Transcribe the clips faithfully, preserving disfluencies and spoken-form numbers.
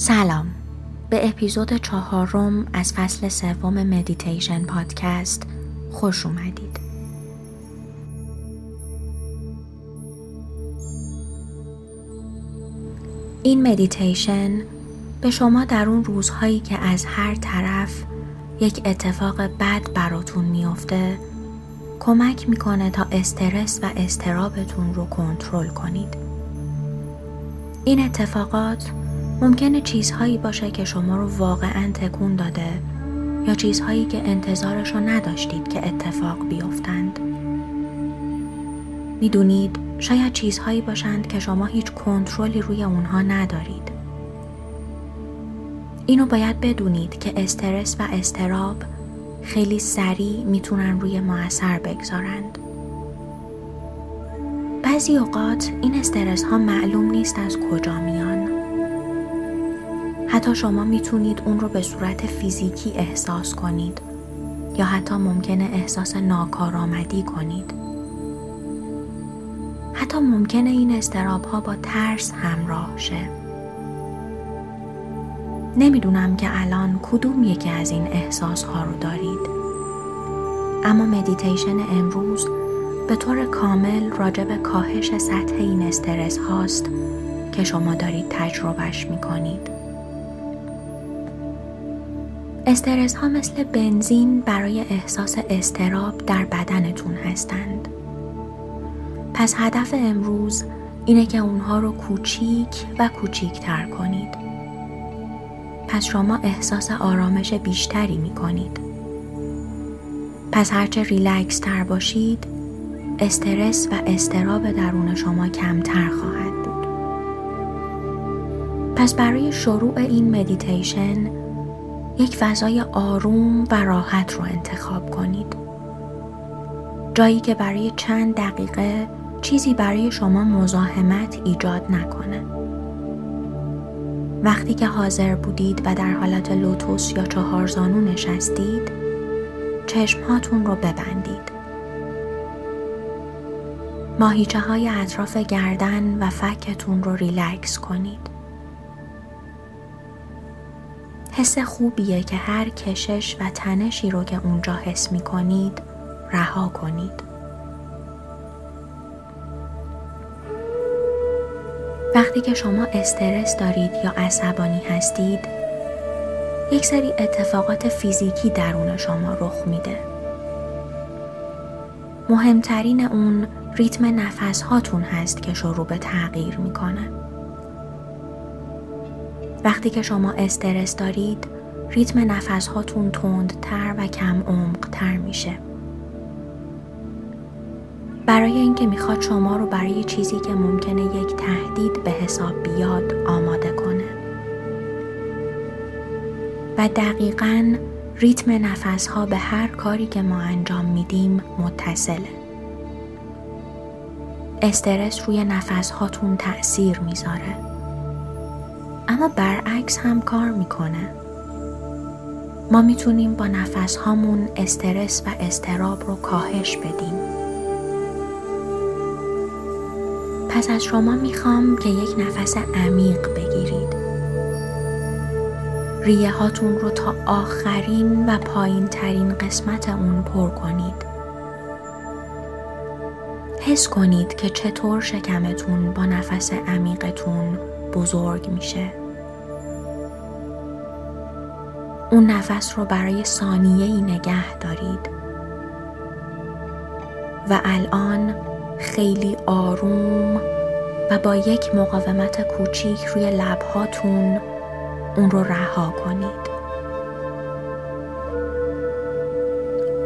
سلام، به اپیزود چهارم از فصل سوم مدیتیشن پادکست خوش اومدید. این مدیتیشن به شما در اون روزهایی که از هر طرف یک اتفاق بد براتون میفته کمک میکنه تا استرس و اضطرابتون رو کنترل کنید. این اتفاقات ممکنه چیزهایی باشه که شما رو واقعاً تکون داده یا چیزهایی که انتظارش رو نداشتید که اتفاق بیافتند. میدونید شاید چیزهایی باشند که شما هیچ کنترلی روی اونها ندارید. اینو باید بدونید که استرس و اضطراب خیلی سریع میتونن روی ما اثر بگذارند. بعضی اوقات این استرس ها معلوم نیست از کجا میان. حتی شما میتونید اون رو به صورت فیزیکی احساس کنید یا حتی ممکنه احساس ناکارآمدی کنید. حتی ممکنه این اضطراب ها با ترس همراه شه. نمیدونم که الان کدوم یکی از این احساس ها رو دارید، اما مدیتیشن امروز به طور کامل راجع به کاهش سطح این استرس هاست که شما دارید تجربهش میکنید. استرس ها مثل بنزین برای احساس اضطراب در بدنتون هستند. پس هدف امروز اینه که اونها رو کوچیک و کوچیک‌تر کنید. پس شما احساس آرامش بیشتری می‌کنید. پس هرچه ریلکس‌تر باشید، استرس و اضطراب درون شما کمتر خواهد بود. پس برای شروع این مدیتیشن، یک فضای آروم و راحت رو انتخاب کنید. جایی که برای چند دقیقه چیزی برای شما مزاحمت ایجاد نکنه. وقتی که حاضر بودید و در حالت لوتوس یا چهارزانو نشستید، چشمهاتون رو ببندید. ماهیچه‌های اطراف گردن و فکتون رو ریلکس کنید. حس خوبیه که هر کشش و تنشی رو که اونجا حس می کنید رها کنید. وقتی که شما استرس دارید یا عصبانی هستید، یک سری اتفاقات فیزیکی درون شما رخ میده. مهمترین اون ریتم نفس هاتون هست که شروع به تغییر میکنه. وقتی که شما استرس دارید، ریتم نفس هاتون تندتر و کم عمق‌تر میشه. برای اینکه میخواد شما رو برای چیزی که ممکنه یک تهدید به حساب بیاد آماده کنه. و دقیقاً ریتم نفس ها به هر کاری که ما انجام میدیم متصله. استرس روی نفس هاتون تأثیر میذاره، اما برعکس هم کار میکنه. ما میتونیم با نفس هامون استرس و اضطراب رو کاهش بدیم. پس از شما میخوام که یک نفس عمیق بگیرید. ریه هاتون رو تا آخرین و پایین ترین قسمت اون پر کنید. حس کنید که چطور شکمتون با نفس عمیقتون بزرگ میشه. اون نفس رو برای ثانیه‌ای نگه دارید و الان خیلی آروم و با یک مقاومت کوچیک روی لب‌هاتون اون رو رها کنید.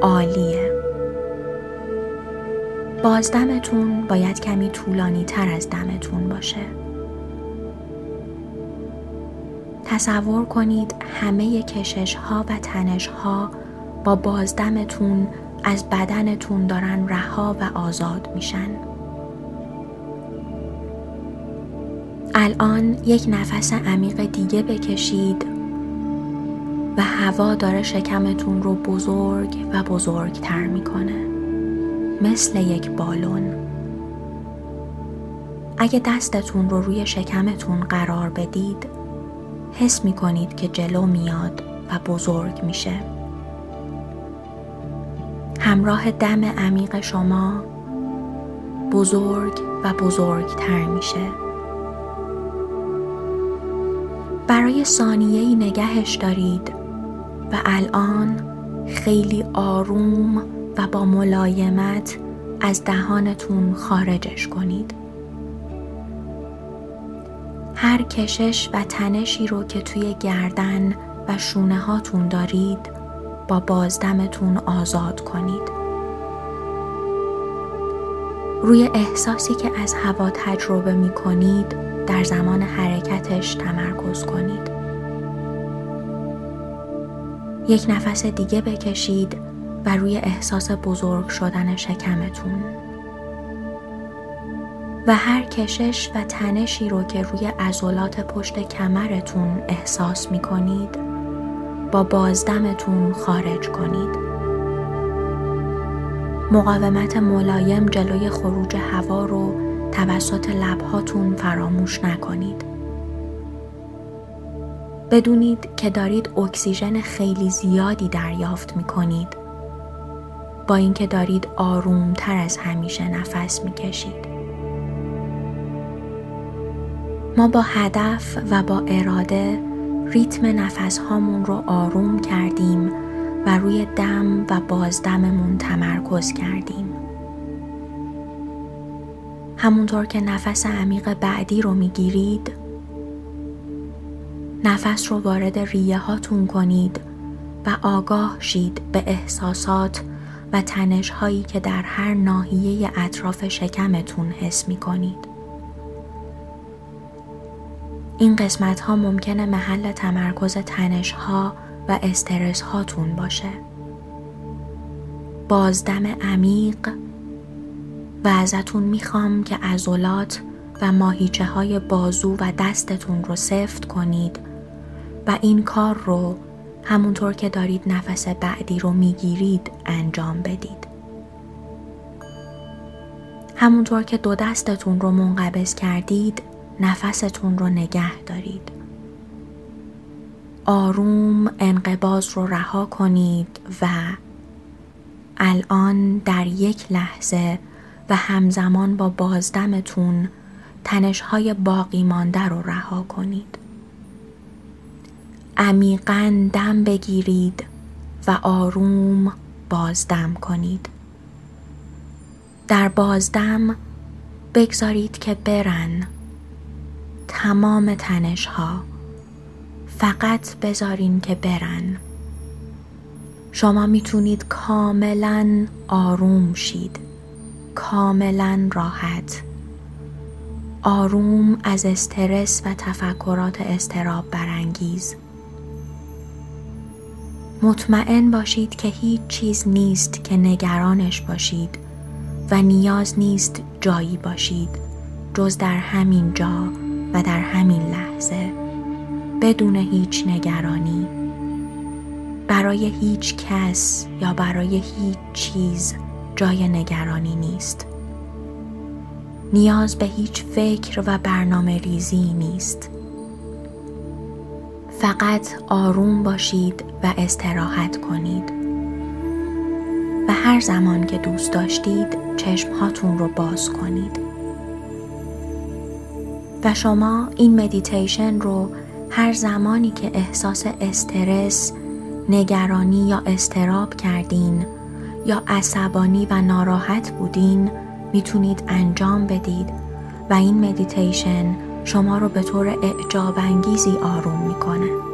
عالیه. بازدمتون باید کمی طولانی تر از دمتون باشه. تصور کنید همه کشش ها و تنش ها با بازدمتون از بدنتون دارن رها و آزاد میشن. الان یک نفس عمیق دیگه بکشید و هوا داره شکمتون رو بزرگ و بزرگتر میکنه، مثل یک بالون. اگه دستتون رو روی شکمتون قرار بدید، حس می کنید که جلو میاد و بزرگ میشه. همراه دم عمیق شما بزرگ و بزرگتر میشه. برای ثانیه‌ای نگهش دارید و الان خیلی آروم و با ملایمت از دهانتون خارجش کنید. هر کشش و تنشی رو که توی گردن و شونه هاتون دارید با بازدمتون آزاد کنید. روی احساسی که از هوا تجربه می کنید در زمان حرکتش تمرکز کنید. یک نفس دیگه بکشید و روی احساس بزرگ شدن شکمتون و هر کشش و تنشی رو که روی عضلات پشت کمرتون احساس می کنید با بازدمتون خارج کنید. مقاومت ملایم جلوی خروج هوا رو توسط لب‌هاتون فراموش نکنید. بدونید که دارید اکسیژن خیلی زیادی دریافت می‌کنید با اینکه دارید آروم‌تر از همیشه نفس می‌کشید. ما با هدف و با اراده ریتم نفس‌هامون رو آروم کردیم و روی دم و بازدممون تمرکز کردیم. همونطور که نفس عمیق بعدی رو میگیرید، نفس رو وارد ریه هاتون کنید و آگاه شید به احساسات و تنش هایی که در هر ناحیه اطراف شکمتون حس میکنید. این قسمت ها ممکنه محل تمرکز تنش ها و استرس هاتون باشه. بازدم عمیق و ازتون میخوام که عضلات و ماهیچه های بازو و دستتون رو سفت کنید و این کار رو همونطور که دارید نفس بعدی رو میگیرید انجام بدید. همونطور که دو دستتون رو منقبض کردید نفستون رو نگه دارید. آروم انقباض رو رها کنید و الان در یک لحظه و همزمان با بازدمتون تنش‌های باقی مانده رو رها کنید. عمیقاً دم بگیرید و آروم بازدم کنید. در بازدم بگذارید که برن تمام تنش‌ها. فقط بذارین که برن. شما میتونید کاملا آروم شید، کاملا راحت. آروم از استرس و تفکرات اضطراب برانگیز. مطمئن باشید که هیچ چیز نیست که نگرانش باشید و نیاز نیست جایی باشید جز در همین جا و در همین لحظه. بدون هیچ نگرانی برای هیچ کس یا برای هیچ چیز جای نگرانی نیست. نیاز به هیچ فکر و برنامه ریزی نیست. فقط آروم باشید و استراحت کنید و هر زمان که دوست داشتید چشمهاتون رو باز کنید. و شما این مدیتیشن رو هر زمانی که احساس استرس، نگرانی یا اضطراب کردین یا عصبانی و ناراحت بودین میتونید انجام بدید و این مدیتیشن شما رو به طور اعجاب انگیزی آروم میکنه.